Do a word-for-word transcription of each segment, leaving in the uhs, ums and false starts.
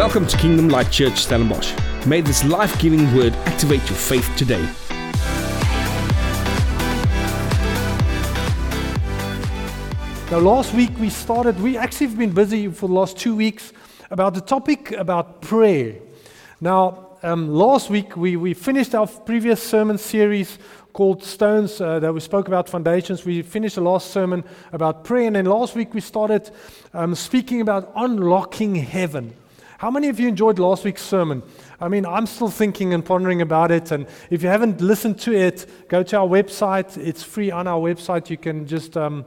Welcome to Kingdom Life Church, Stellenbosch. May this life-giving word activate your faith today. Now, last week we started, we actually have been busy for the last two weeks about the topic about prayer. Now, um, last week we, we finished our previous sermon series called Stones, uh, that we spoke about foundations. We finished the last sermon about prayer, and then last week we started um, speaking about unlocking heaven. How many of you enjoyed last week's sermon? I mean, I'm still thinking and pondering about it, and if you haven't listened to it, go to our website. It's free on our website. You can just um,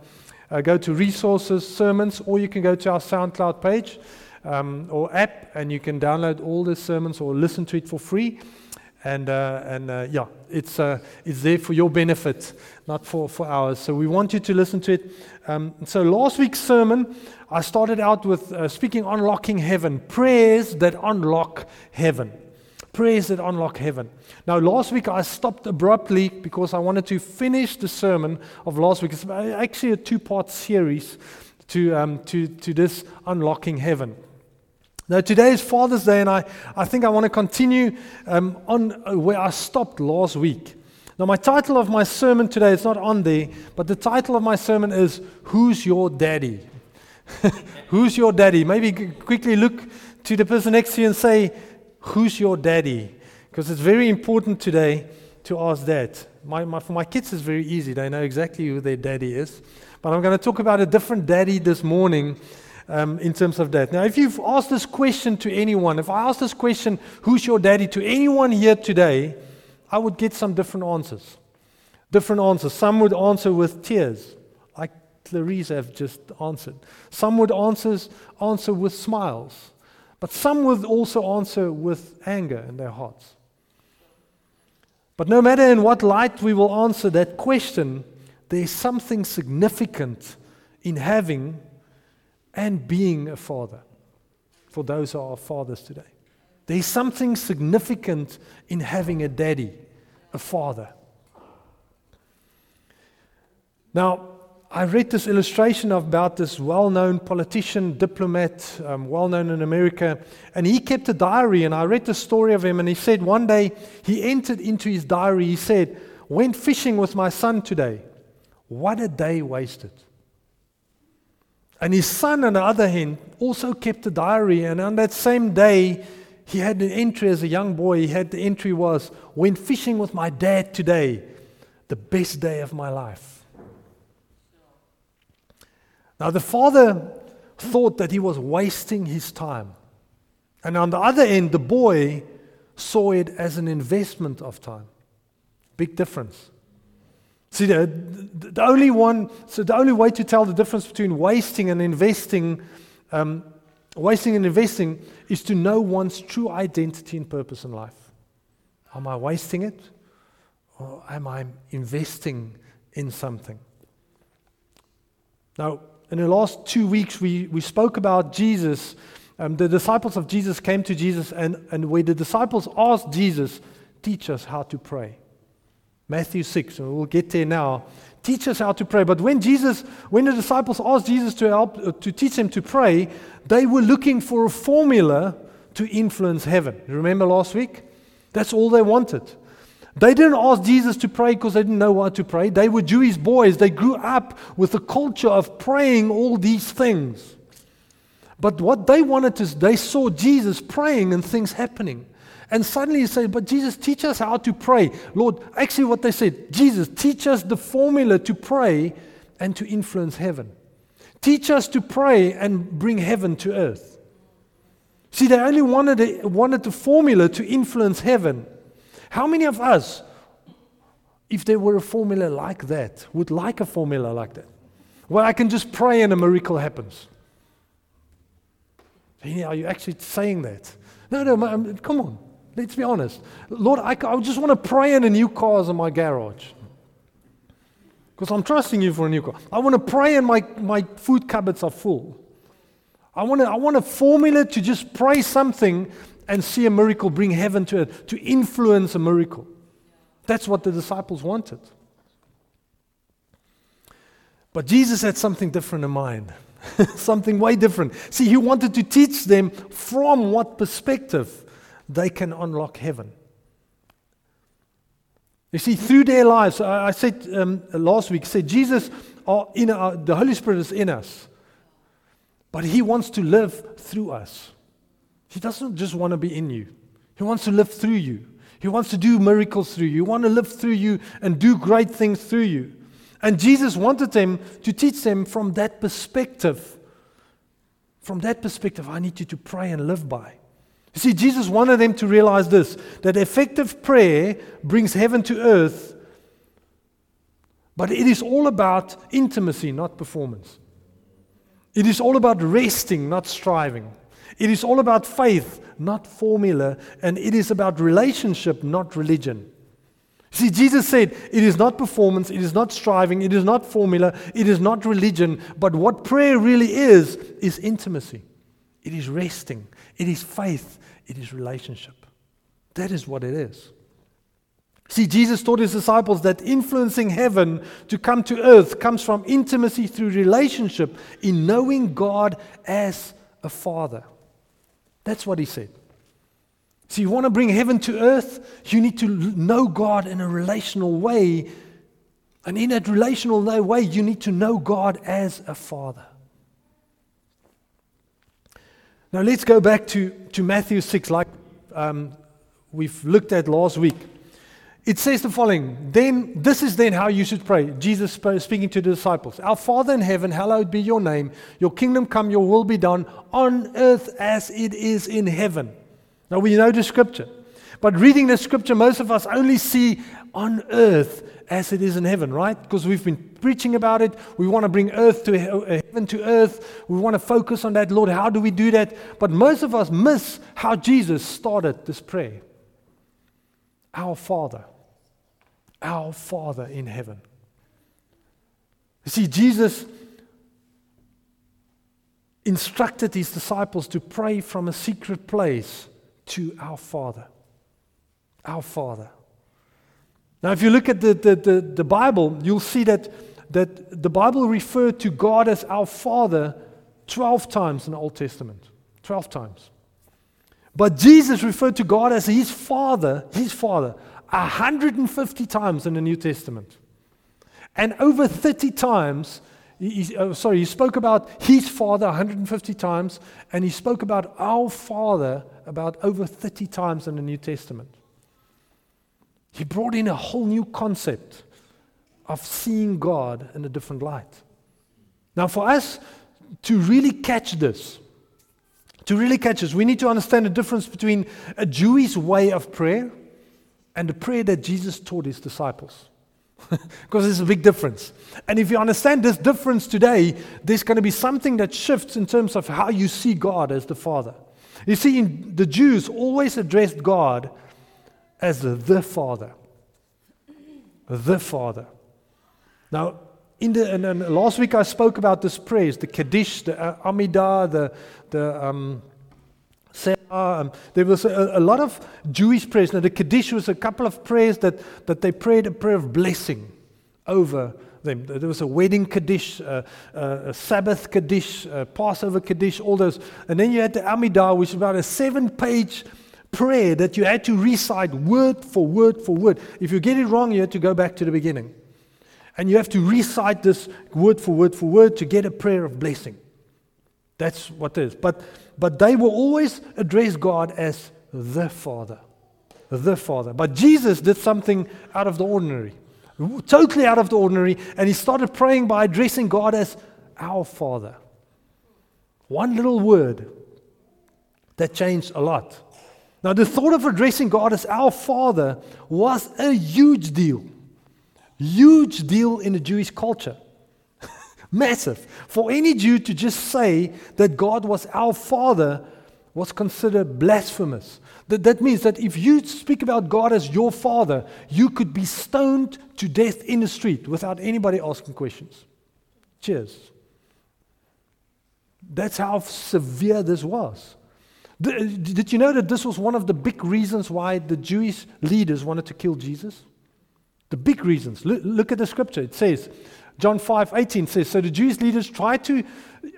uh, go to resources, sermons, or you can go to our SoundCloud page um, or app, and you can download all the sermons or listen to it for free. And uh, and uh, yeah, it's uh, it's there for your benefit, not for, for ours. So we want you to listen to it. Um, so last week's sermon, I started out with uh, speaking unlocking heaven, prayers that unlock heaven, prayers that unlock heaven. Now last week I stopped abruptly because I wanted to finish the sermon of last week. It's actually a two-part series to um, to to this unlocking heaven. Now, today is Father's Day, and I, I think I want to continue um, on where I stopped last week. Now, my title of my sermon today is not on there, but the title of my sermon is, Who's Your Daddy? Who's your daddy? Maybe quickly look to the person next to you and say, Who's your daddy? Because it's very important today to ask that. My, my, for my kids, it's very easy. They know exactly who their daddy is. But I'm going to talk about a different daddy this morning. Um, in terms of that. Now, if you've asked this question to anyone, if I asked this question, who's your daddy, to anyone here today, I would get some different answers. Different answers. Some would answer with tears, like Clarice have just answered. Some would answers, answer with smiles. But some would also answer with anger in their hearts. But no matter in what light we will answer that question, there's something significant in having and being a father, for those who are fathers today. There's something significant in having a daddy, a father. Now, I read this illustration about this well-known politician, diplomat, um, well-known in America, and he kept a diary, and I read the story of him, and he said one day, he entered into his diary, he said, "Went fishing with my son today. What a day wasted." And his son, on the other hand, also kept a diary. And on that same day, he had an entry as a young boy. He had the entry was, "Went fishing with my dad today. The best day of my life." Now, the father thought that he was wasting his time. And on the other end, the boy saw it as an investment of time. Big difference. See, the, the only one, so the only way to tell the difference between wasting and investing, um, wasting and investing, is to know one's true identity and purpose in life. Am I wasting it, or am I investing in something? Now, in the last two weeks, we, we spoke about Jesus. Um, the disciples of Jesus came to Jesus, and, and where the disciples asked Jesus, "Teach us how to pray." Matthew six, and we'll get there now. Teach us how to pray. But when Jesus, when the disciples asked Jesus to help, to teach them to pray, they were looking for a formula to influence heaven. Remember last week? That's all they wanted. They didn't ask Jesus to pray because they didn't know how to pray. They were Jewish boys. They grew up with a culture of praying all these things. But what they wanted is they saw Jesus praying and things happening. And suddenly you say, "But Jesus, teach us how to pray." Lord, actually what they said, "Jesus, teach us the formula to pray and to influence heaven. Teach us to pray and bring heaven to earth." See, they only wanted a, wanted the formula to influence heaven. How many of us, if there were a formula like that, would like a formula like that? Well, I can just pray and a miracle happens. Are you actually saying that? No, no, come on. Let's be honest. Lord, I, I just want to pray in a new car in my garage. Because I'm trusting you for a new car. I want to pray and my, my food cupboards are full. I want, to, I want a formula to just pray something and see a miracle, bring heaven to it, to influence a miracle. That's what the disciples wanted. But Jesus had something different in mind. Something way different. See, he wanted to teach them from what perspective they can unlock heaven. You see, through their lives, I, I said um, last week, said Jesus, our inner, our, the Holy Spirit is in us, but he wants to live through us. He doesn't just want to be in you. He wants to live through you. He wants to do miracles through you. He wants to live through you and do great things through you. And Jesus wanted them to teach them from that perspective. From that perspective, I need you to pray and live by. You see, Jesus wanted them to realize this, that effective prayer brings heaven to earth, but it is all about intimacy, not performance. It is all about resting, not striving. It is all about faith, not formula, and it is about relationship, not religion. See, Jesus said, it is not performance, it is not striving, it is not formula, it is not religion, but what prayer really is, is intimacy. It is resting, it is faith, it is relationship. That is what it is. See, Jesus taught his disciples that influencing heaven to come to earth comes from intimacy through relationship in knowing God as a father. That's what he said. So you want to bring heaven to earth, you need to know God in a relational way. And in that relational way, you need to know God as a father. Now let's go back to, to Matthew six, like um, we've looked at last week. It says the following, then this is then how you should pray. Jesus speaking to the disciples. Our Father in heaven, hallowed be your name. Your kingdom come, your will be done on earth as it is in heaven. Now we know the scripture. But reading the scripture, most of us only see on earth as it is in heaven, right? Because we've been preaching about it. We want to bring earth to heaven to earth. We want to focus on that. Lord, how do we do that? But most of us miss how Jesus started this prayer. Our Father. Our Father in heaven. You see, Jesus instructed his disciples to pray from a secret place to our Father. Our Father. Now, if you look at the, the, the, the Bible, you'll see that, that the Bible referred to God as our Father twelve times in the Old Testament. twelve times. But Jesus referred to God as his Father, his Father, one hundred fifty times in the New Testament. And over thirty times, he, oh, sorry, he spoke about his Father one hundred fifty times, and he spoke about our Father about over thirty times in the New Testament. He brought in a whole new concept of seeing God in a different light. Now for us to really catch this, to really catch this, we need to understand the difference between a Jewish way of prayer and the prayer that Jesus taught his disciples. Because there's a big difference. And if you understand this difference today, there's going to be something that shifts in terms of how you see God as the Father. You see, in the Jews always addressed God as the Father. The Father. Now, In the, and, and last week I spoke about this prayers, the Kaddish, the uh, Amidah, the, the um, Selah. Um, there was a, a lot of Jewish prayers. Now the Kaddish was a couple of prayers that, that they prayed a prayer of blessing over them. There was a wedding Kaddish, uh, uh, a Sabbath Kaddish, uh, Passover Kaddish, all those. And then you had the Amidah, which is about a seven-page prayer that you had to recite word for word for word. If you get it wrong, you had to go back to the beginning. And you have to recite this word for word for word to get a prayer of blessing. That's what it is. But but they will always address God as the Father. The Father. But Jesus did something out of the ordinary. Totally out of the ordinary. And he started praying by addressing God as our Father. One little word that changed a lot. Now the thought of addressing God as our Father was a huge deal. Huge deal in the Jewish culture. Massive. For any Jew to just say that God was our Father was considered blasphemous. That, that means that if you speak about God as your Father, you could be stoned to death in the street without anybody asking questions. Cheers. That's how severe this was. Did, did you know that this was one of the big reasons why the Jewish leaders wanted to kill Jesus? The big reasons. Look, look at the scripture. It says, John five eighteen says, so the Jewish leaders tried to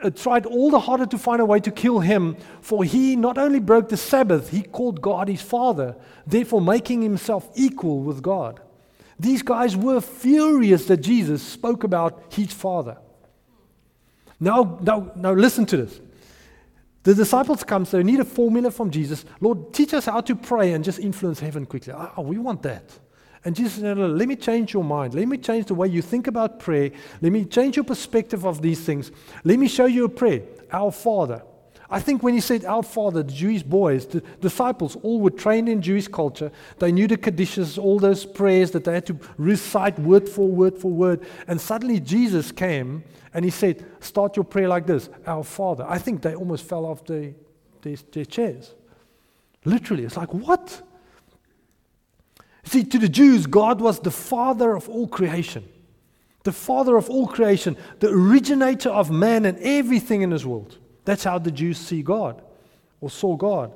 uh, tried all the harder to find a way to kill him, for he not only broke the Sabbath, he called God his Father, therefore making himself equal with God. These guys were furious that Jesus spoke about his Father. Now, now, now listen to this. The disciples come, so they need a formula from Jesus. Lord, teach us how to pray and just influence heaven quickly. Oh, we want that. And Jesus said, let me change your mind. Let me change the way you think about prayer. Let me change your perspective of these things. Let me show you a prayer, our Father. I think when he said our Father, the Jewish boys, the disciples, all were trained in Jewish culture. They knew the Kaddishes, all those prayers that they had to recite word for word for word. And suddenly Jesus came and he said, start your prayer like this, our Father. I think they almost fell off their, their, their chairs. Literally, it's like, what? See, to the Jews, God was the Father of all creation. The Father of all creation, the originator of man and everything in this world. That's how the Jews see God, or saw God.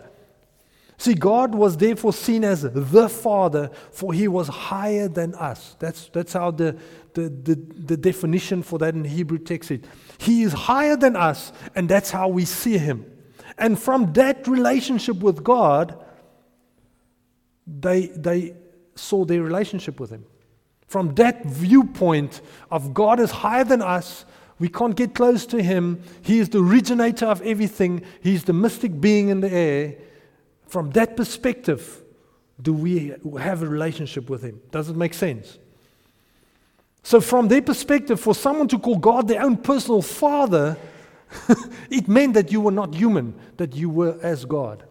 See, God was therefore seen as the Father, for he was higher than us. That's, that's how the, the, the, the definition for that in Hebrew text is. He is higher than us, and that's how we see him. And from that relationship with God, they they saw their relationship with him. From that viewpoint of God is higher than us, we can't get close to him, he is the originator of everything, he's the mystic being in the air. From that perspective, do we have a relationship with him? Does it make sense? So from their perspective, for someone to call God their own personal father, it meant that you were not human, that you were as God.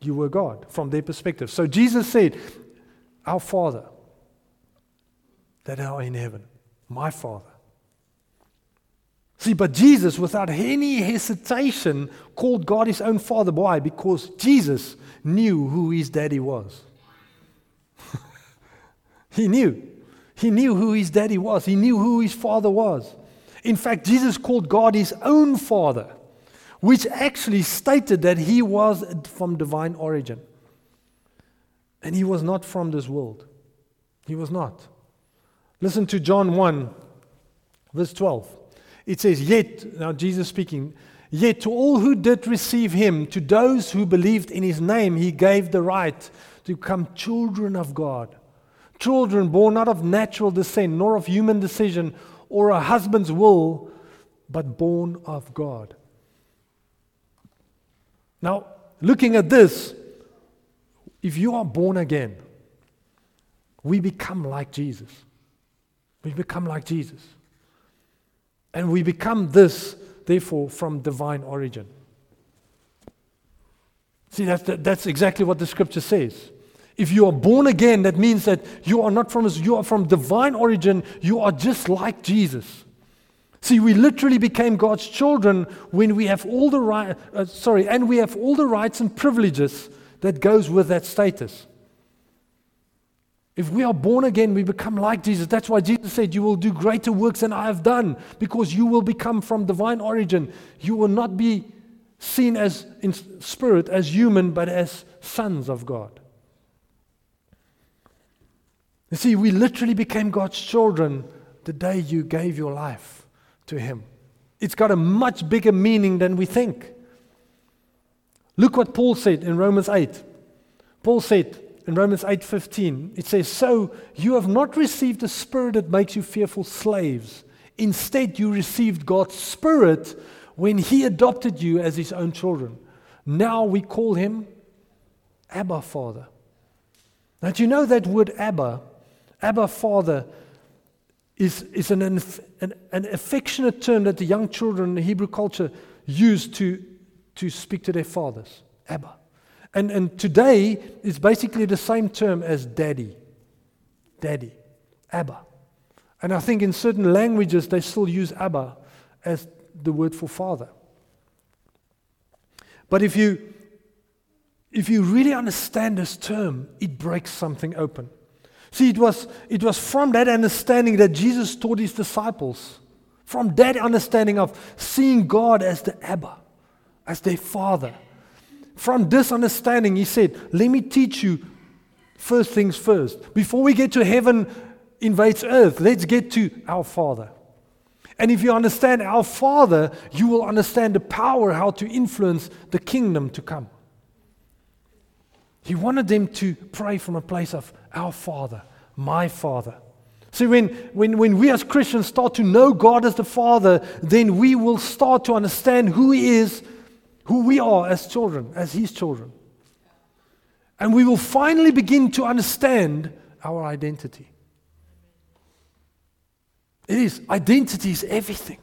You were God, from their perspective. So Jesus said, our Father, that are in heaven, my Father. See, but Jesus, without any hesitation, called God his own Father. Why? Because Jesus knew who his daddy was. He knew. He knew who his daddy was. He knew who his father was. In fact, Jesus called God his own Father, which actually stated that he was from divine origin. And he was not from this world. He was not. Listen to John one, verse twelve. It says, yet, now Jesus speaking, yet to all who did receive him, to those who believed in his name, he gave the right to become children of God. Children born not of natural descent, nor of human decision, or a husband's will, but born of God. Now, looking at this, if you are born again, we become like Jesus. We become like Jesus. And we become this, therefore, from divine origin. See, that's, that's exactly what the scripture says. If you are born again, that means that you are not from us, you are from divine origin, you are just like Jesus. See, we literally became God's children when we have all the right, uh, sorry, and we have all the rights and privileges that goes with that status. If we are born again, we become like Jesus. That's why Jesus said, you will do greater works than I have done, because you will become from divine origin. You will not be seen as in spirit, as human, but as sons of God. You see, we literally became God's children the day you gave your life to him. It's got a much bigger meaning than we think. Look what Paul said in Romans eight. Paul said in Romans eight fifteen, it says, so you have not received a spirit that makes you fearful slaves. Instead, you received God's Spirit when he adopted you as his own children. Now we call him Abba, Father. Now, do you know that word Abba? Abba, Father, is, is an, an, an affectionate term that the young children in the Hebrew culture used to, to speak to their fathers, Abba. And, and today, it's basically the same term as daddy, daddy, Abba. And I think in certain languages, they still use Abba as the word for father. But if you, if you really understand this term, it breaks something open. See, it was, it was from that understanding that Jesus taught his disciples, from that understanding of seeing God as the Abba, as their Father. From this understanding, he said, let me teach you first things first. Before we get to heaven, invades earth. Let's get to our Father. And if you understand our Father, you will understand the power how to influence the kingdom to come. He wanted them to pray from a place of our Father, my Father. See, when, when, when we as Christians start to know God as the Father, then we will start to understand who He is, who we are as children, as His children. And we will finally begin to understand our identity. It is. Identity is everything.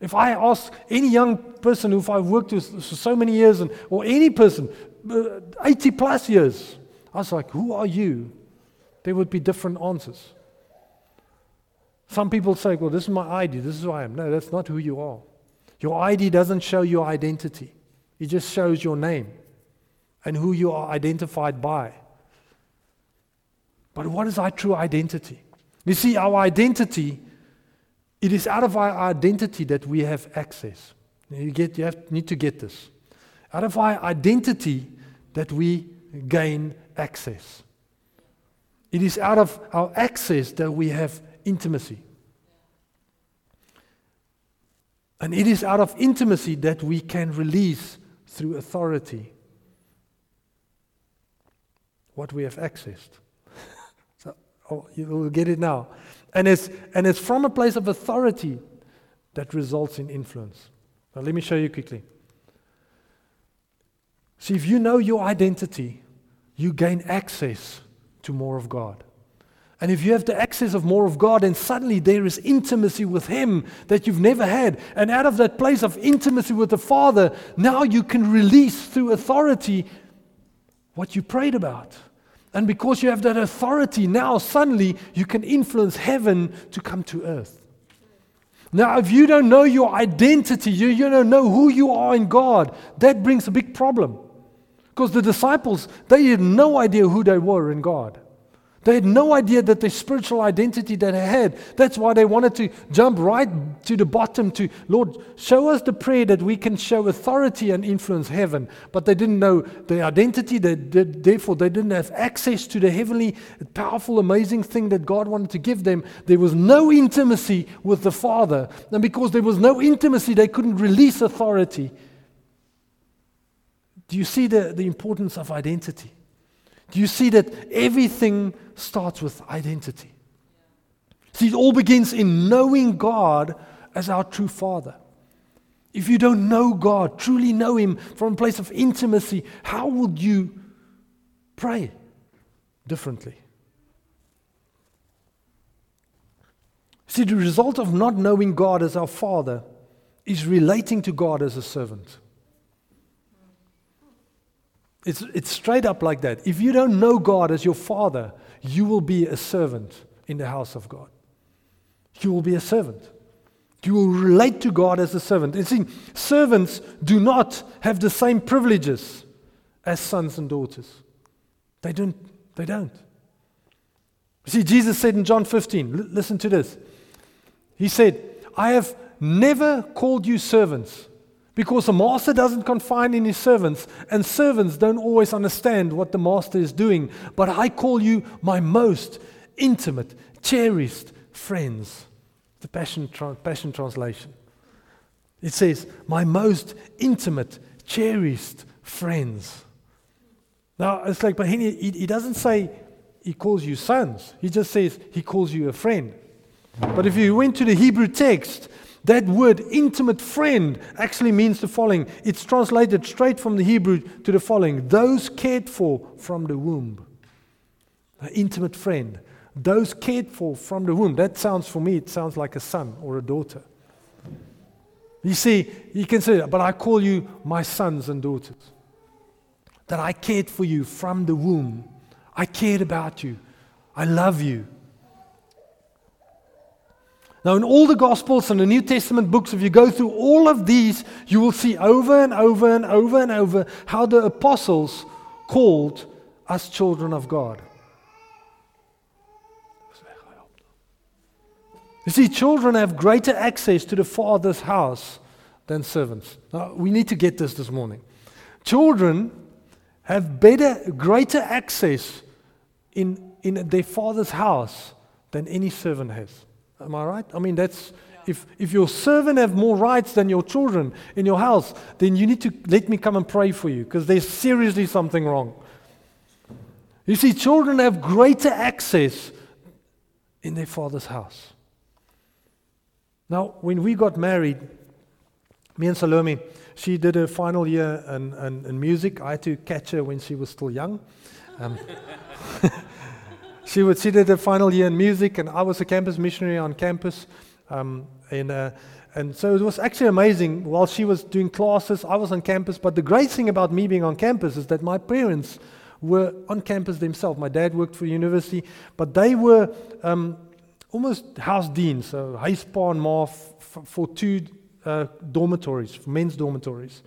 If I ask any young person who I've worked with for so many years, and or any person, eighty plus years, I was like, who are you? There would be different answers. Some people say, well, this is my I D, this is who I am. No, that's not who you are. Your I D doesn't show your identity. It just shows your name and who you are identified by. But what is our true identity? You see, our identity, it is out of our identity that we have access. You get, you have, need to get this. Out of our identity that we gain access. It is out of our access that we have intimacy. And it is out of intimacy that we can release through authority what we have accessed. Oh, you will get it now. And it's, and it's from a place of authority that results in influence. Now, let me show you quickly. See, if you know your identity, you gain access to more of God. And if you have the access of more of God, then suddenly there is intimacy with Him that you've never had. And out of that place of intimacy with the Father, now you can release through authority what you prayed about. And because you have that authority, now suddenly you can influence heaven to come to earth. Now, if you don't know your identity, you, you don't know who you are in God, that brings a big problem. Because the disciples, they had no idea who they were in God. They had no idea that the spiritual identity that they had. That's why they wanted to jump right to the bottom to, Lord, show us the prayer that we can show authority and influence heaven. But they didn't know their identity. They did, therefore, they didn't have access to the heavenly, powerful, amazing thing that God wanted to give them. There was no intimacy with the Father. And because there was no intimacy, they couldn't release authority. Do you see the, the importance of identity? Do you see that everything starts with identity? See, it all begins in knowing God as our true Father. If you don't know God, truly know Him from a place of intimacy, how would you pray differently? See, the result of not knowing God as our Father is relating to God as a servant. It's, it's straight up like that. If you don't know God as your Father, you will be a servant in the house of God. You will be a servant. You will relate to God as a servant. And see, servants do not have the same privileges as sons and daughters. They don't. They don't. See, Jesus said in John fifteen, l- listen to this. He said, I have never called you servants, because the master doesn't confine in his servants, and servants don't always understand what the master is doing. But I call you my most intimate, cherished friends. The Passion, Tra- Passion Translation. It says, my most intimate, cherished friends. Now, it's like, but he, he, he doesn't say he calls you sons. He just says he calls you a friend. But if you went to the Hebrew text, that word, intimate friend, actually means the following. It's translated straight from the Hebrew to the following. Those cared for from the womb. An intimate friend. Those cared for from the womb. That sounds, for me, it sounds like a son or a daughter. You see, you can say, but I call you my sons and daughters. That I cared for you from the womb. I cared about you. I love you. Now, in all the Gospels and the New Testament books, if you go through all of these, you will see over and over and over and over how the apostles called us children of God. You see, children have greater access to the Father's house than servants. Now, we need to get this this morning. Children have better, greater access in, in their Father's house than any servant has. Am I right? I mean, that's yeah. if if your servant have more rights than your children in your house, then you need to let me come and pray for you, because there's seriously something wrong. You see, children have greater access in their father's house. Now, when we got married, me and Salome, she did her final year in, in, in music. I had to catch her when she was still young. Um, she would she did her final year in music, and I was a campus missionary on campus. Um, and uh, and so it was actually amazing. While she was doing classes, I was on campus. But the great thing about me being on campus is that my parents were on campus themselves. My dad worked for university, but they were um, almost house deans, so huispa and ma for two uh, dormitories, for men's dormitories.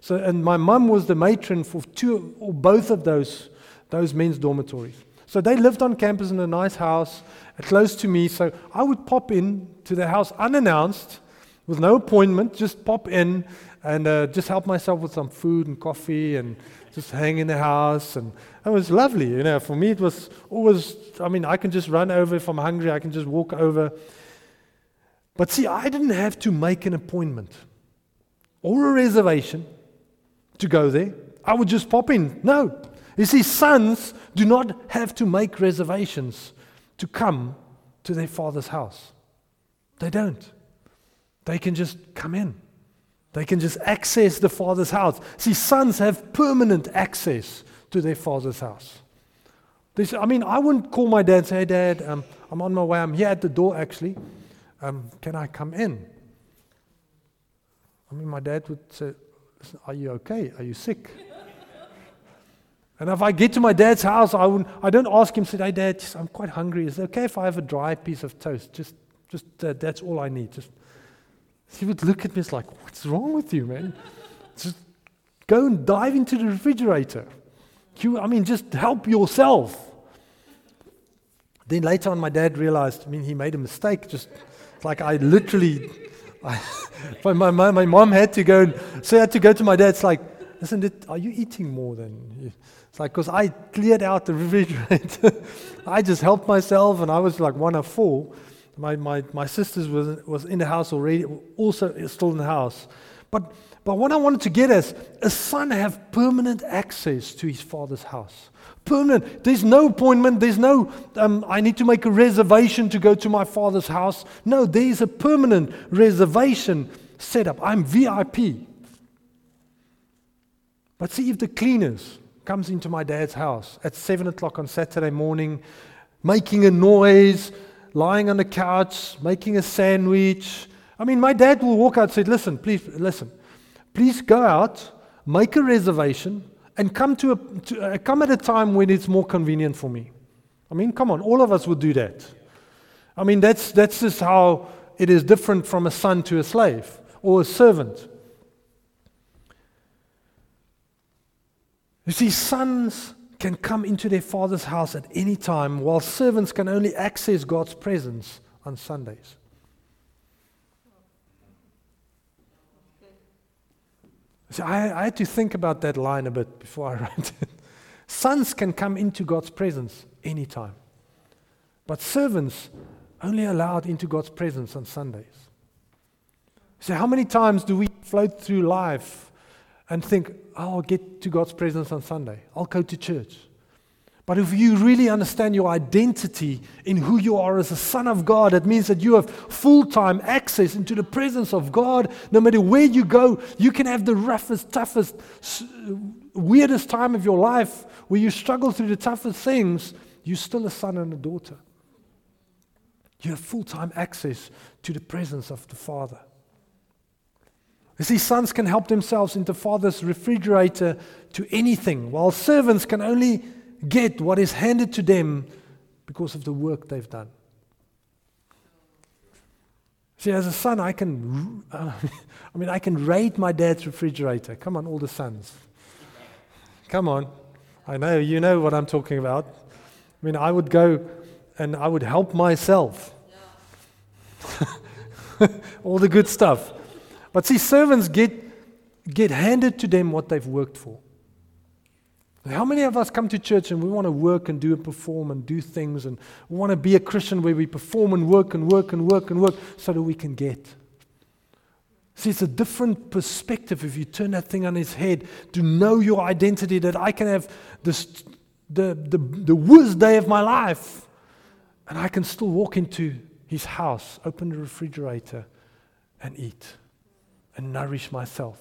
So, and my mum was the matron for two or both of those those men's dormitories. So they lived on campus in a nice house, uh, close to me. So I would pop in to their house unannounced, with no appointment, just pop in and uh, just help myself with some food and coffee and just hang in the house. And it was lovely, you know. For me, it was always, I mean, I can just run over if I'm hungry. I can just walk over. But see, I didn't have to make an appointment or a reservation to go there. I would just pop in. No. You see, sons do not have to make reservations to come to their father's house. They don't. They can just come in. They can just access the father's house. See, sons have permanent access to their father's house. They say, I mean, I wouldn't call my dad and say, hey, Dad, um, I'm on my way. I'm here at the door, actually. Um, can I come in? I mean, my dad would say, listen, are you okay? Are you sick? And if I get to my dad's house, I wouldn't, I don't ask him, say, hey, Dad, just, I'm quite hungry. Is it okay if I have a dry piece of toast? Just, just uh, that's all I need. Just. He would look at me and like, what's wrong with you, man? Just go and dive into the refrigerator. You, I mean, just help yourself. Then later on, my dad realized, I mean, he made a mistake. Just like I literally, I, my, my, my mom had to go, and so I had to go to my dad. It's like, listen, did, are you eating more than you? It's like, because I cleared out the refrigerator. I just helped myself, and I was like one of four. My my my sisters was was in the house already, also still in the house. But but what I wanted to get is, a son have permanent access to his father's house. Permanent. There's no appointment. There's no, um, I need to make a reservation to go to my father's house. No, there is a permanent reservation set up. I'm V I P. But see, if the cleaners comes into my dad's house at seven o'clock on Saturday morning, making a noise, lying on the couch, making a sandwich. I mean, my dad will walk out and say, listen, please, listen. Please go out, make a reservation, and come to a to, uh, come at a time when it's more convenient for me. I mean, come on, all of us would do that. I mean, that's, that's just how it is different from a son to a slave or a servant. You see, sons can come into their father's house at any time, while servants can only access God's presence on Sundays. So I, I had to think about that line a bit before I wrote it. Sons can come into God's presence any time, but servants only allowed into God's presence on Sundays. So how many times do we float through life and think, oh, I'll get to God's presence on Sunday. I'll go to church. But if you really understand your identity in who you are as a son of God, it means that you have full-time access into the presence of God. No matter where you go, you can have the roughest, toughest, weirdest time of your life where you struggle through the toughest things. You're still a son and a daughter. You have full-time access to the presence of the Father. You see, sons can help themselves into father's refrigerator to anything, while servants can only get what is handed to them because of the work they've done. See, as a son, I can, uh, I mean, I can raid my dad's refrigerator. Come on, all the sons. Come on. I know, you know what I'm talking about. I mean, I would go and I would help myself. All the good stuff. But see, servants get get handed to them what they've worked for. How many of us come to church and we want to work and do and perform and do things, and we want to be a Christian where we perform and work and work and work and work so that we can get? See, it's a different perspective if you turn that thing on its head to know your identity, that I can have this, the, the, the worst day of my life, and I can still walk into his house, open the refrigerator, and eat and nourish myself.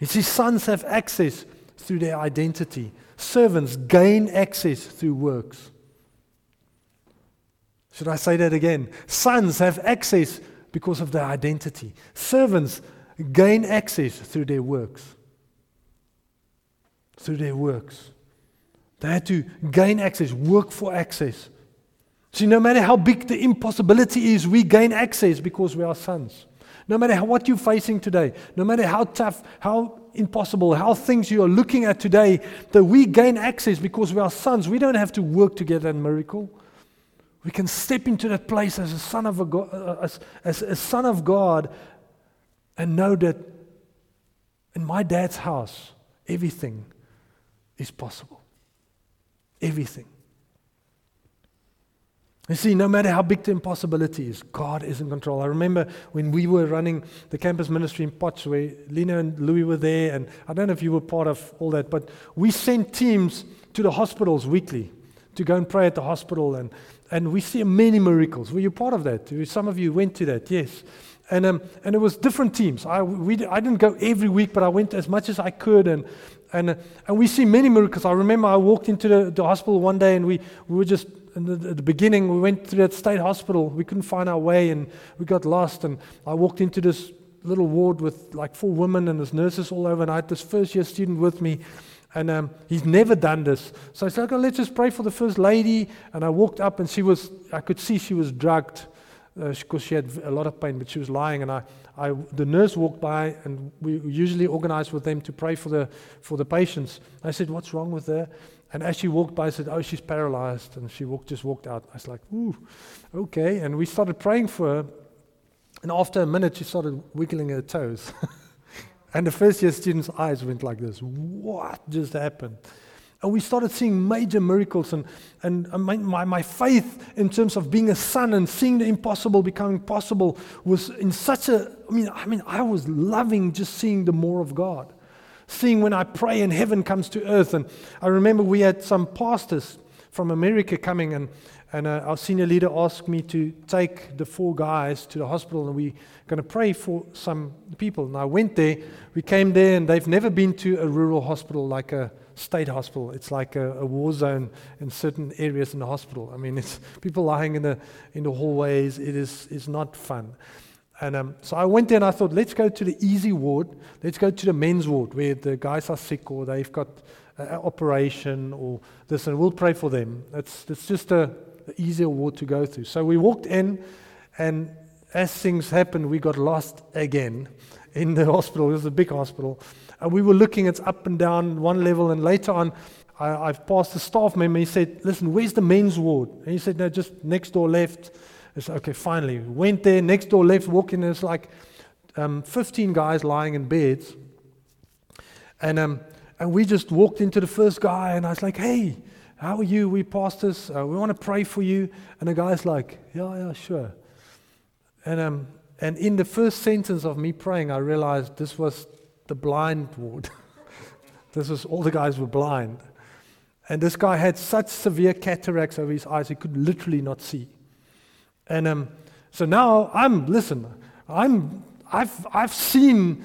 You see, sons have access through their identity. Servants gain access through works. Should I say that again? Sons have access because of their identity. Servants gain access through their works. Through their works. They had to gain access, work for access. See, no matter how big the impossibility is, we gain access because we are sons. No matter how, what you're facing today, no matter how tough, how impossible, how things you are looking at today, that we gain access because we are sons. We don't have to work to get that miracle. We can step into that place as a son of a God, as, as a son of God, and know that in my dad's house, everything is possible. Everything. You see, no matter how big the impossibility is, God is in control. I remember when we were running the campus ministry in Potts, where Lena and Louis were there, and I don't know if you were part of all that, but we sent teams to the hospitals weekly to go and pray at the hospital, and, and we see many miracles. Were you part of that? Some of you went to that, yes. And um, and it was different teams. I we I didn't go every week, but I went as much as I could, and and and we see many miracles. I remember I walked into the, the hospital one day, and we, we were just, at the, the beginning, we went through that state hospital. We couldn't find our way, and we got lost, and I walked into this little ward with like four women, and there's nurses all over, and I had this first-year student with me, and um, he's never done this. So I said, okay, let's just pray for the first lady, and I walked up, and she was, I could see she was drugged, because uh, she had a lot of pain, but she was lying, and I, I, the nurse walked by, and we usually organize with them to pray for the for the patients. I said, what's wrong with her? And as she walked by, I said, oh, she's paralyzed, and she walked, just walked out. I was like, ooh, okay, and we started praying for her, and after a minute, she started wiggling her toes, and the first year student's eyes went like this, what just happened? And we started seeing major miracles, and, and my, my, my faith in terms of being a son and seeing the impossible becoming possible was in such a, I mean, I mean, I was loving just seeing the more of God. Seeing when I pray and heaven comes to earth. And I remember we had some pastors from America coming, and, and uh, our senior leader asked me to take the four guys to the hospital, and we're going to pray for some people. And I went there, we came there, and they've never been to a rural hospital like a state hospital. It's like a, a war zone in certain areas in the hospital. I mean, it's people lying in the in the hallways. It is it's not fun. And um, so I went there, and I thought, let's go to the easy ward. Let's go to the men's ward where the guys are sick or they've got an operation or this, and we'll pray for them. It's it's just a, a easier ward to go through. So we walked in, and as things happened, we got lost again in the hospital. It was a big hospital. And we were looking, it's up and down, one level, and later on, I, I've passed a staff member, he said, listen, where's the men's ward? And he said, no, just next door left. I said, okay, finally. Went there, next door left, walked in, and it's like um, fifteen guys lying in beds. And um, and we just walked into the first guy, and I was like, hey, how are you? We pastors, uh, we want to pray for you. And the guy's like, yeah, yeah, sure. And um, and in the first sentence of me praying, I realized this was the blind ward. This was, all the guys were blind. And this guy had such severe cataracts over his eyes, he could literally not see. And um, so now I'm, listen, I'm, I've, I've seen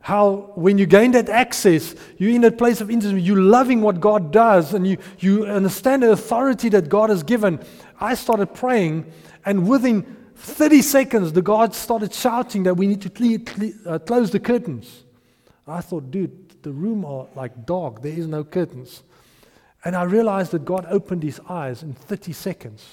how when you gain that access, you're in that place of intimacy, you're loving what God does, and you, you understand the authority that God has given. I started praying, and within thirty seconds, the God started shouting that we need to cle- cle- uh, close the curtains. I thought, dude, the room are like dark. There is no curtains. And I realized that God opened his eyes in thirty seconds.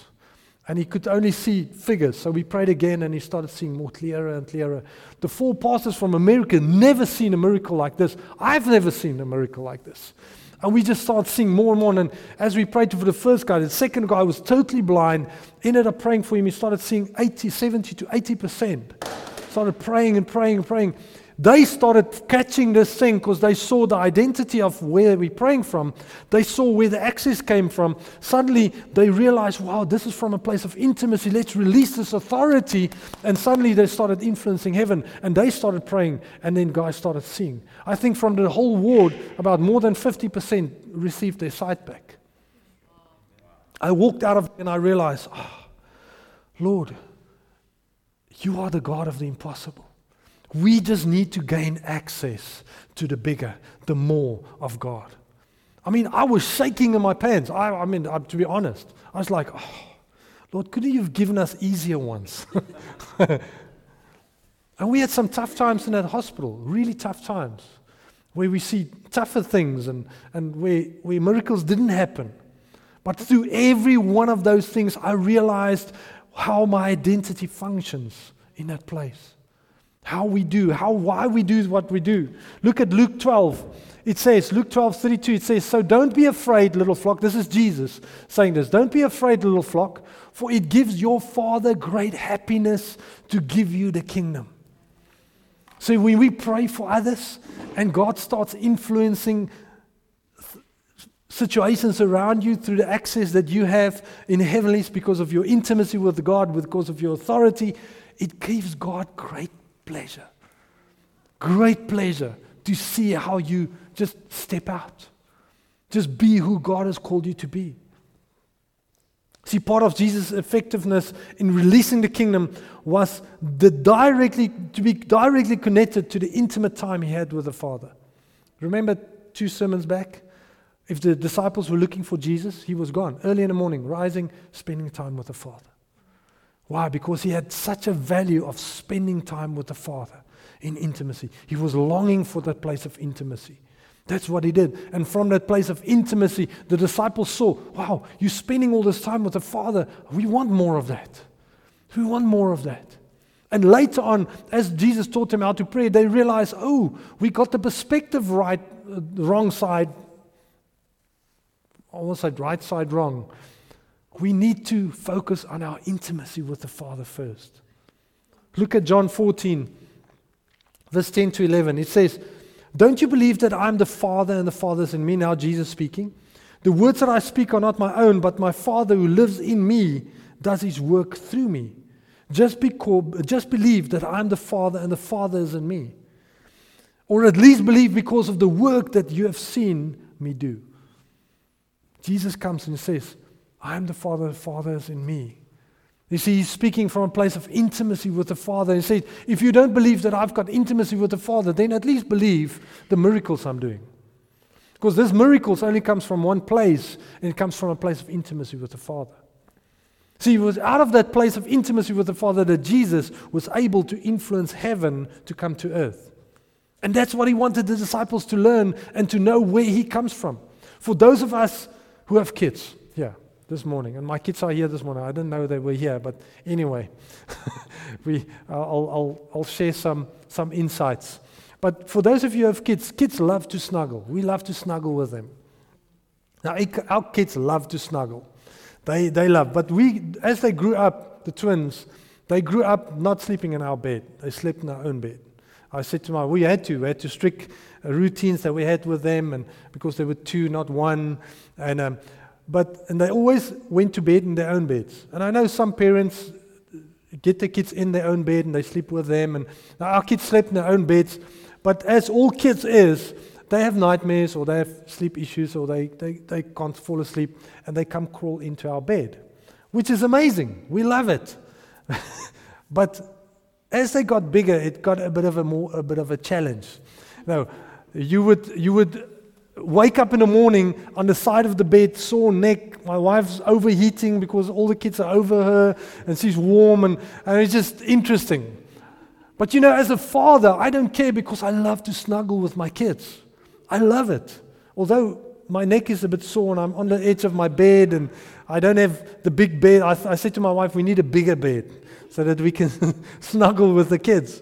And he could only see figures. So we prayed again, and he started seeing more clearer and clearer. The four pastors from America never seen a miracle like this. I've never seen a miracle like this. And we just started seeing more and more. And as we prayed for the first guy, the second guy was totally blind. Ended up praying for him. He started seeing eighty, seventy to eighty percent. Started praying and praying and praying. They started catching this thing because they saw the identity of where we're praying from. They saw where the access came from. Suddenly, they realized, wow, this is from a place of intimacy. Let's release this authority. And suddenly, they started influencing heaven. And they started praying. And then guys started seeing. I think from the whole ward, about more than fifty percent received their sight back. I walked out of it and I realized, oh, Lord, you are the God of the impossible. We just need to gain access to the bigger, the more of God. I mean, I was shaking in my pants. I, I mean, I, to be honest, I was like, oh, Lord, couldn't you have given us easier ones? And we had some tough times in that hospital, really tough times, where we see tougher things and, and where, where miracles didn't happen. But through every one of those things, I realized how my identity functions in that place. How we do, how why we do what we do. Look at Luke twelve. It says, Luke twelve, thirty-two, it says, so don't be afraid, little flock. This is Jesus saying this. Don't be afraid, little flock, for it gives your Father great happiness to give you the kingdom. So when we pray for others and God starts influencing situations around you through the access that you have in heavenlies because of your intimacy with God, because of your authority, it gives God great pleasure. Great pleasure to see how you just step out. Just be who God has called you to be. See, part of Jesus' effectiveness in releasing the kingdom was the directly to be directly connected to the intimate time he had with the Father. Remember two sermons back? If the disciples were looking for Jesus, he was gone. Early in the morning, rising, spending time with the Father. Why? Because he had such a value of spending time with the Father in intimacy. He was longing for that place of intimacy. That's what he did. And from that place of intimacy, the disciples saw, wow, you're spending all this time with the Father. We want more of that. We want more of that. And later on, as Jesus taught them how to pray, they realized, oh, we got the perspective right, uh, wrong side, I almost said right side wrong. We need to focus on our intimacy with the Father first. Look at John fourteen, verse ten to eleven. It says, don't you believe that I am the Father and the Father is in me? Now Jesus speaking. The words that I speak are not my own, but my Father who lives in me does his work through me. Just, because, just believe that I am the Father and the Father is in me. Or at least believe because of the work that you have seen me do. Jesus comes and says, I am the Father, the Father is in me. You see, he's speaking from a place of intimacy with the Father. He says, if you don't believe that I've got intimacy with the Father, then at least believe the miracles I'm doing. Because this miracles only comes from one place, and it comes from a place of intimacy with the Father. See, it was out of that place of intimacy with the Father that Jesus was able to influence heaven to come to earth. And that's what he wanted the disciples to learn and to know where he comes from. For those of us who have kids, yeah, this morning. And my kids are here this morning. I didn't know they were here, but anyway, we, uh, I'll, I'll, I'll share some, some insights. But for those of you who have kids, kids love to snuggle. We love to snuggle with them. Now, our kids love to snuggle. They, they love. But we, as they grew up, the twins, they grew up not sleeping in our bed. They slept in our own bed. I said to my, we had to, we had to strict routines that we had with them, and because they were two, not one, and um, but and they always went to bed in their own beds. And I know some parents get their kids in their own bed and they sleep with them. And now our kids slept in their own beds, but as all kids is, they have nightmares or they have sleep issues or they they, they can't fall asleep and they come crawl into our bed, which is amazing. We love it, but. As they got bigger, it got a bit of a more, a bit of a challenge. Now, you would you would wake up in the morning on the side of the bed, sore neck. My wife's overheating because all the kids are over her, and she's warm, and, and it's just interesting. But you know, as a father, I don't care because I love to snuggle with my kids. I love it. Although my neck is a bit sore, and I'm on the edge of my bed, and I don't have the big bed. I, I said to my wife, we need a bigger bed. So that we can snuggle with the kids.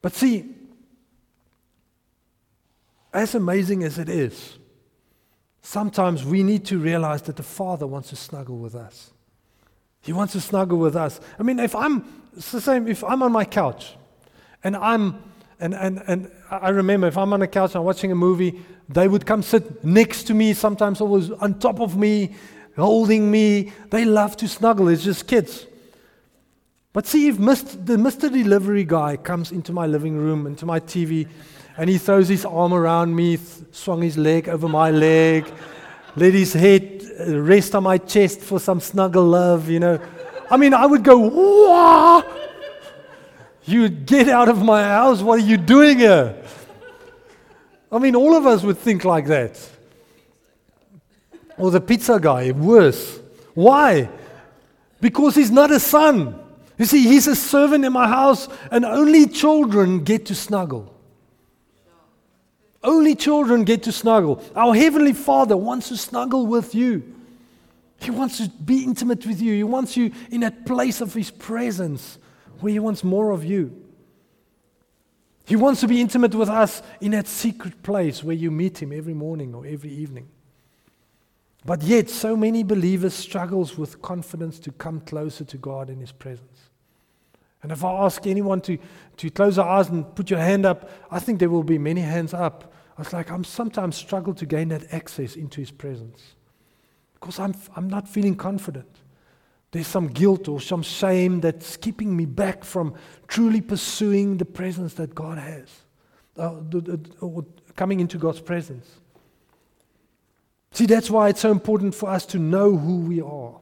But see, as amazing as it is, sometimes we need to realize that the Father wants to snuggle with us. He wants to snuggle with us. I mean, if I'm, it's the same, if I'm on my couch And I'm and and and I remember if I'm on the couch and I'm watching a movie, they would come sit next to me, sometimes always on top of me, holding me. They love to snuggle. It's just kids. But see, if Mister the Mister Delivery guy comes into my living room, into my T V, and he throws his arm around me, th- swung his leg over my leg, let his head rest on my chest for some snuggle love, you know. I mean, I would go, wah! You get out of my house, what are you doing here? I mean, all of us would think like that. Or the pizza guy, worse. Why? Because he's not a son. You see, he's a servant in my house, and only children get to snuggle. Only children get to snuggle. Our Heavenly Father wants to snuggle with you. He wants to be intimate with you. He wants you in that place of His presence where He wants more of you. He wants to be intimate with us in that secret place where you meet Him every morning or every evening. But yet, so many believers struggle with confidence to come closer to God in His presence. And if I ask anyone to, to close their eyes and put your hand up, I think there will be many hands up. I was like, I'm sometimes struggle to gain that access into His presence because I'm I'm not feeling confident. There's some guilt or some shame that's keeping me back from truly pursuing the presence that God has, uh, or coming into God's presence. See, that's why it's so important for us to know who we are.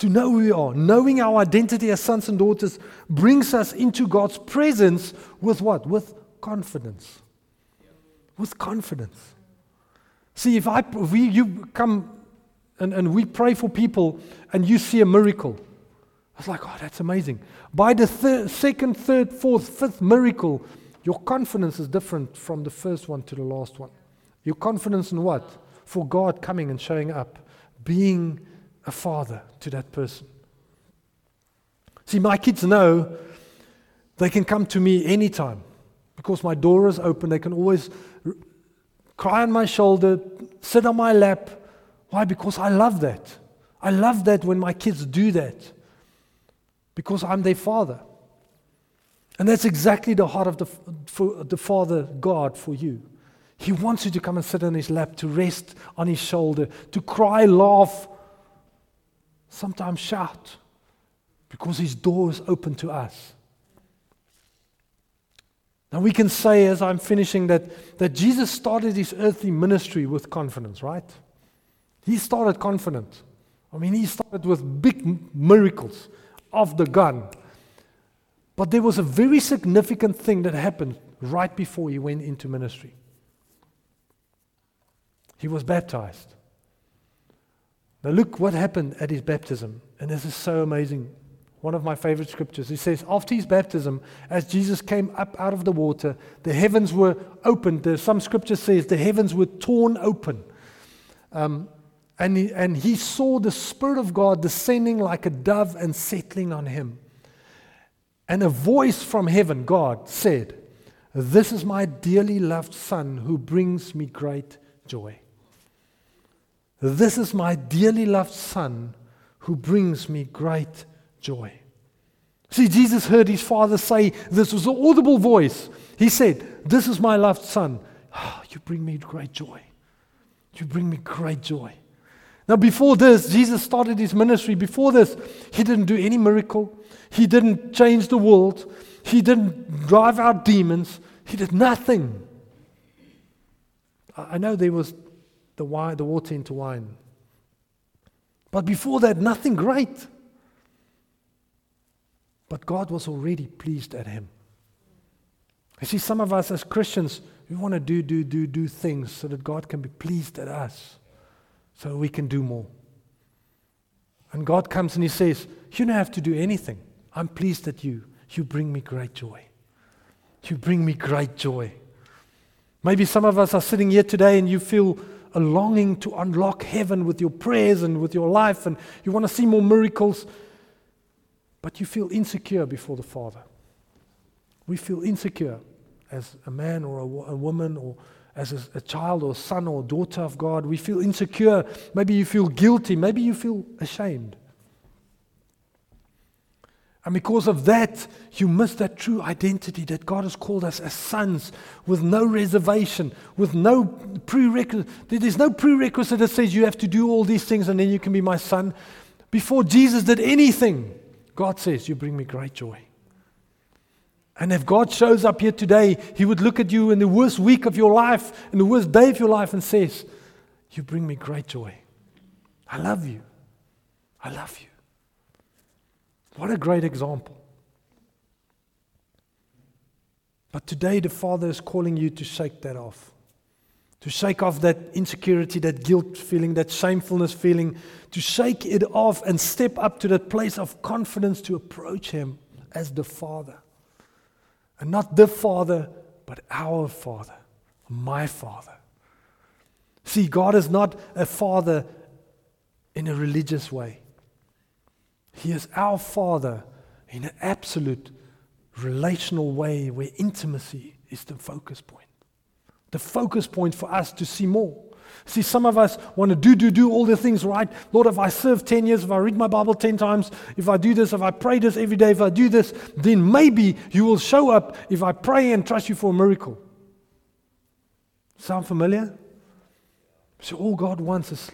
To know who we are. Knowing our identity as sons and daughters brings us into God's presence with what? With confidence. With confidence. See, if I we, you come and, and we pray for people and you see a miracle, I was like, oh, that's amazing. By the thir- second, third, fourth, fifth miracle, your confidence is different from the first one to the last one. Your confidence in what? For God coming and showing up, being a father to that person. See, my kids know they can come to me anytime because my door is open. They can always r- cry on my shoulder, sit on my lap. Why? Because I love that. I love that when my kids do that because I'm their father. And that's exactly the heart of the, for the Father God for you. He wants you to come and sit on His lap, to rest on His shoulder, to cry, laugh, sometimes shout, because His door is open to us. Now we can say, as I'm finishing, that, that Jesus started His earthly ministry with confidence, right? He started confident. I mean, He started with big miracles off the gun. But there was a very significant thing that happened right before He went into ministry. He was baptized. Now look what happened at His baptism. And this is so amazing. One of my favorite scriptures. It says, after His baptism, as Jesus came up out of the water, the heavens were opened. There's some scripture says the heavens were torn open. Um, and, he, and he saw the Spirit of God descending like a dove and settling on Him. And a voice from heaven, God, said, "This is my dearly loved Son who brings me great joy. This is my dearly loved Son who brings me great joy." See, Jesus heard His Father say, this was an audible voice. He said, "This is my loved Son. Oh, you bring me great joy. You bring me great joy." Now before this, Jesus started His ministry. Before this, He didn't do any miracle. He didn't change the world. He didn't drive out demons. He did nothing. I know there was the wine, the water into wine. But before that, nothing great. But God was already pleased at Him. You see, some of us as Christians, we want to do, do, do, do things so that God can be pleased at us, so we can do more. And God comes and He says, "You don't have to do anything. I'm pleased at you. You bring me great joy. You bring me great joy." Maybe some of us are sitting here today and you feel a longing to unlock heaven with your prayers and with your life, and you want to see more miracles, but you feel insecure before the Father. We feel insecure as a man or a, wo- a woman or as a, a child or son or daughter of God. We feel insecure. Maybe you feel guilty. Maybe you feel ashamed. And because of that, you miss that true identity that God has called us as sons, with no reservation, with no prerequisite. There's no prerequisite that says you have to do all these things and then you can be my son. Before Jesus did anything, God says, you bring me great joy. And if God shows up here today, he would look at you in the worst week of your life, in the worst day of your life, and says, you bring me great joy. I love you. I love you. What a great example. But today the Father is calling you to shake that off. To shake off that insecurity, that guilt feeling, that shamefulness feeling. To shake it off and step up to that place of confidence to approach Him as the Father. And not the Father, but our Father. My Father. See, God is not a Father in a religious way. He is our Father in an absolute relational way where intimacy is the focus point. The focus point for us to see more. See, some of us want to do, do, do all the things right. Lord, if I serve ten years, if I read my Bible ten times, if I do this, if I pray this every day, if I do this, then maybe you will show up if I pray and trust you for a miracle. Sound familiar? So all God wants is,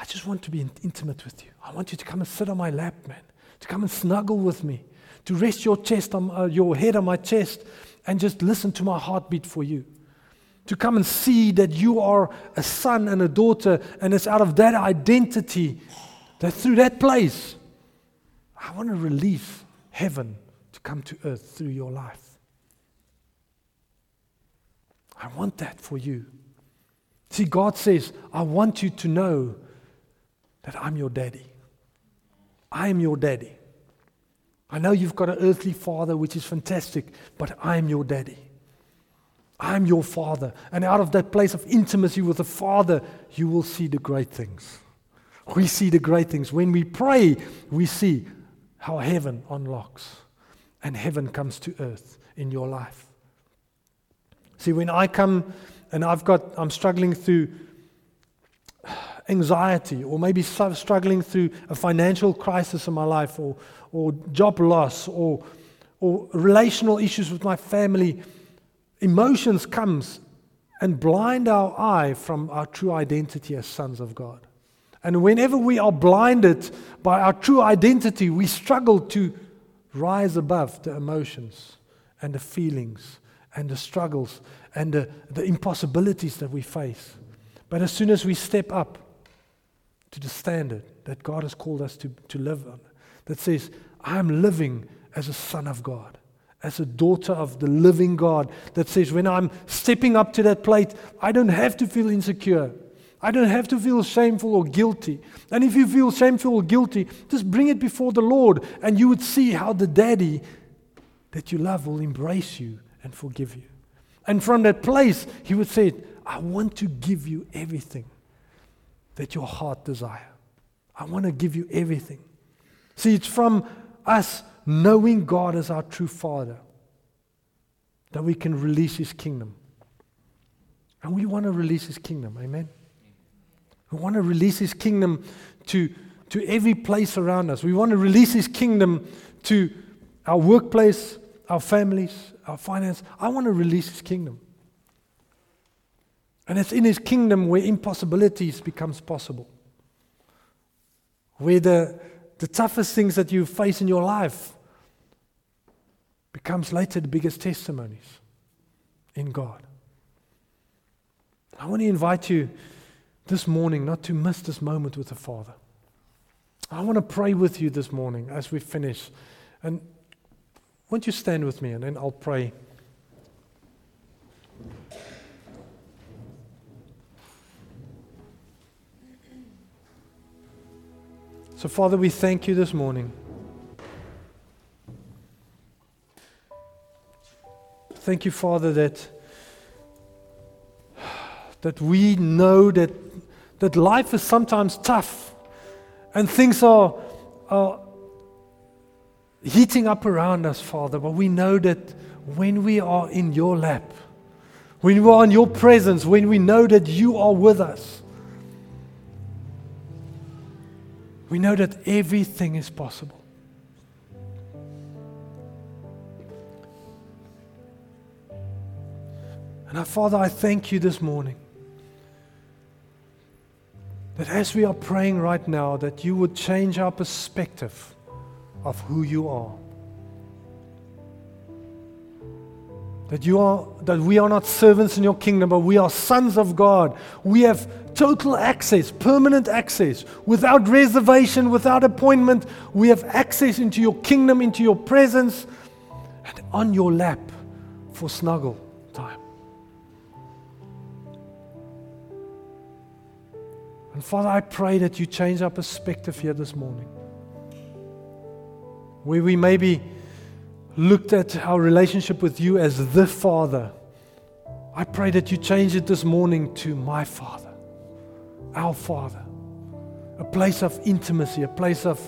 I just want to be intimate with you. I want you to come and sit on my lap, man. To come and snuggle with me. To rest your chest, on, uh, your head on my chest and just listen to my heartbeat for you. To come and see that you are a son and a daughter, and it's out of that identity that through that place, I want to release heaven to come to earth through your life. I want that for you. See, God says, I want you to know that I'm your daddy. I am your daddy. I know you've got an earthly father, which is fantastic, but I am your daddy. I am your father. And out of that place of intimacy with the Father, you will see the great things. We see the great things. When we pray, we see how heaven unlocks and heaven comes to earth in your life. See, when I come and I've got, I'm struggling through anxiety, or maybe struggling through a financial crisis in my life, or or job loss, or or relational issues with my family, emotions comes and blind our eye from our true identity as sons of God. And whenever we are blinded by our true identity, we struggle to rise above the emotions and the feelings and the struggles and the, the impossibilities that we face. But as soon as we step up to the standard that God has called us to, to live on, that says, I'm living as a son of God, as a daughter of the living God, that says when I'm stepping up to that plate, I don't have to feel insecure. I don't have to feel shameful or guilty. And if you feel shameful or guilty, just bring it before the Lord, and you would see how the daddy that you love will embrace you and forgive you. And from that place, he would say, I want to give you everything that your heart desire. I want to give you everything. See, it's from us knowing God as our true Father that we can release His kingdom. And we want to release His kingdom, amen? We want to release His kingdom to, to every place around us. We want to release His kingdom to our workplace, our families, our finance. I want to release His kingdom. And it's in His kingdom where impossibilities becomes possible. Where the, the toughest things that you face in your life becomes later the biggest testimonies in God. I want to invite you this morning not to miss this moment with the Father. I want to pray with you this morning as we finish. And won't you stand with me, and then I'll pray. So, Father, we thank you this morning. Thank you, Father, that, that we know that, that life is sometimes tough and things are, are heating up around us, Father. But we know that when we are in your lap, when we are in your presence, when we know that you are with us, we know that everything is possible. And our Father, I thank you this morning that as we are praying right now, that you would change our perspective of who you are. That you are, that we are not servants in your kingdom, but we are sons of God. We have total access, permanent access, without reservation, without appointment. We have access into your kingdom, into your presence, and on your lap for snuggle time. And Father, I pray that you change our perspective here this morning, where we maybe looked at our relationship with you as the Father. I pray that you change it this morning to my Father, our Father, a place of intimacy, a place of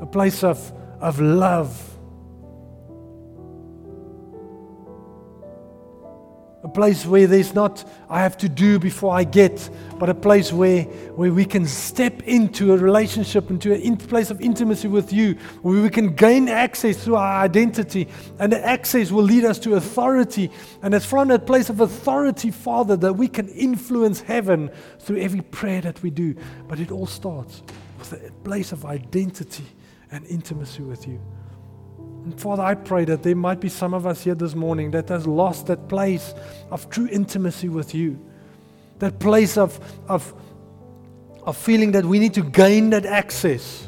a place of, of love, a place where there's not I have to do before I get, but a place where, where we can step into a relationship, into a in- place of intimacy with you, where we can gain access through our identity, and the access will lead us to authority, and it's from that place of authority, Father, that we can influence heaven through every prayer that we do. But it all starts with a place of identity and intimacy with you. And Father, I pray that there might be some of us here this morning that has lost that place of true intimacy with you, that place of, of, of feeling that we need to gain that access.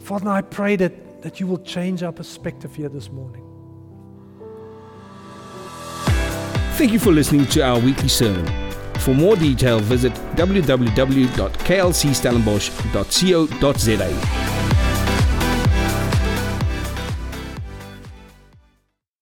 Father, I pray that, that you will change our perspective here this morning. Thank you for listening to our weekly sermon. For more detail, visit w w w dot k l c stellenbosch dot co dot z a.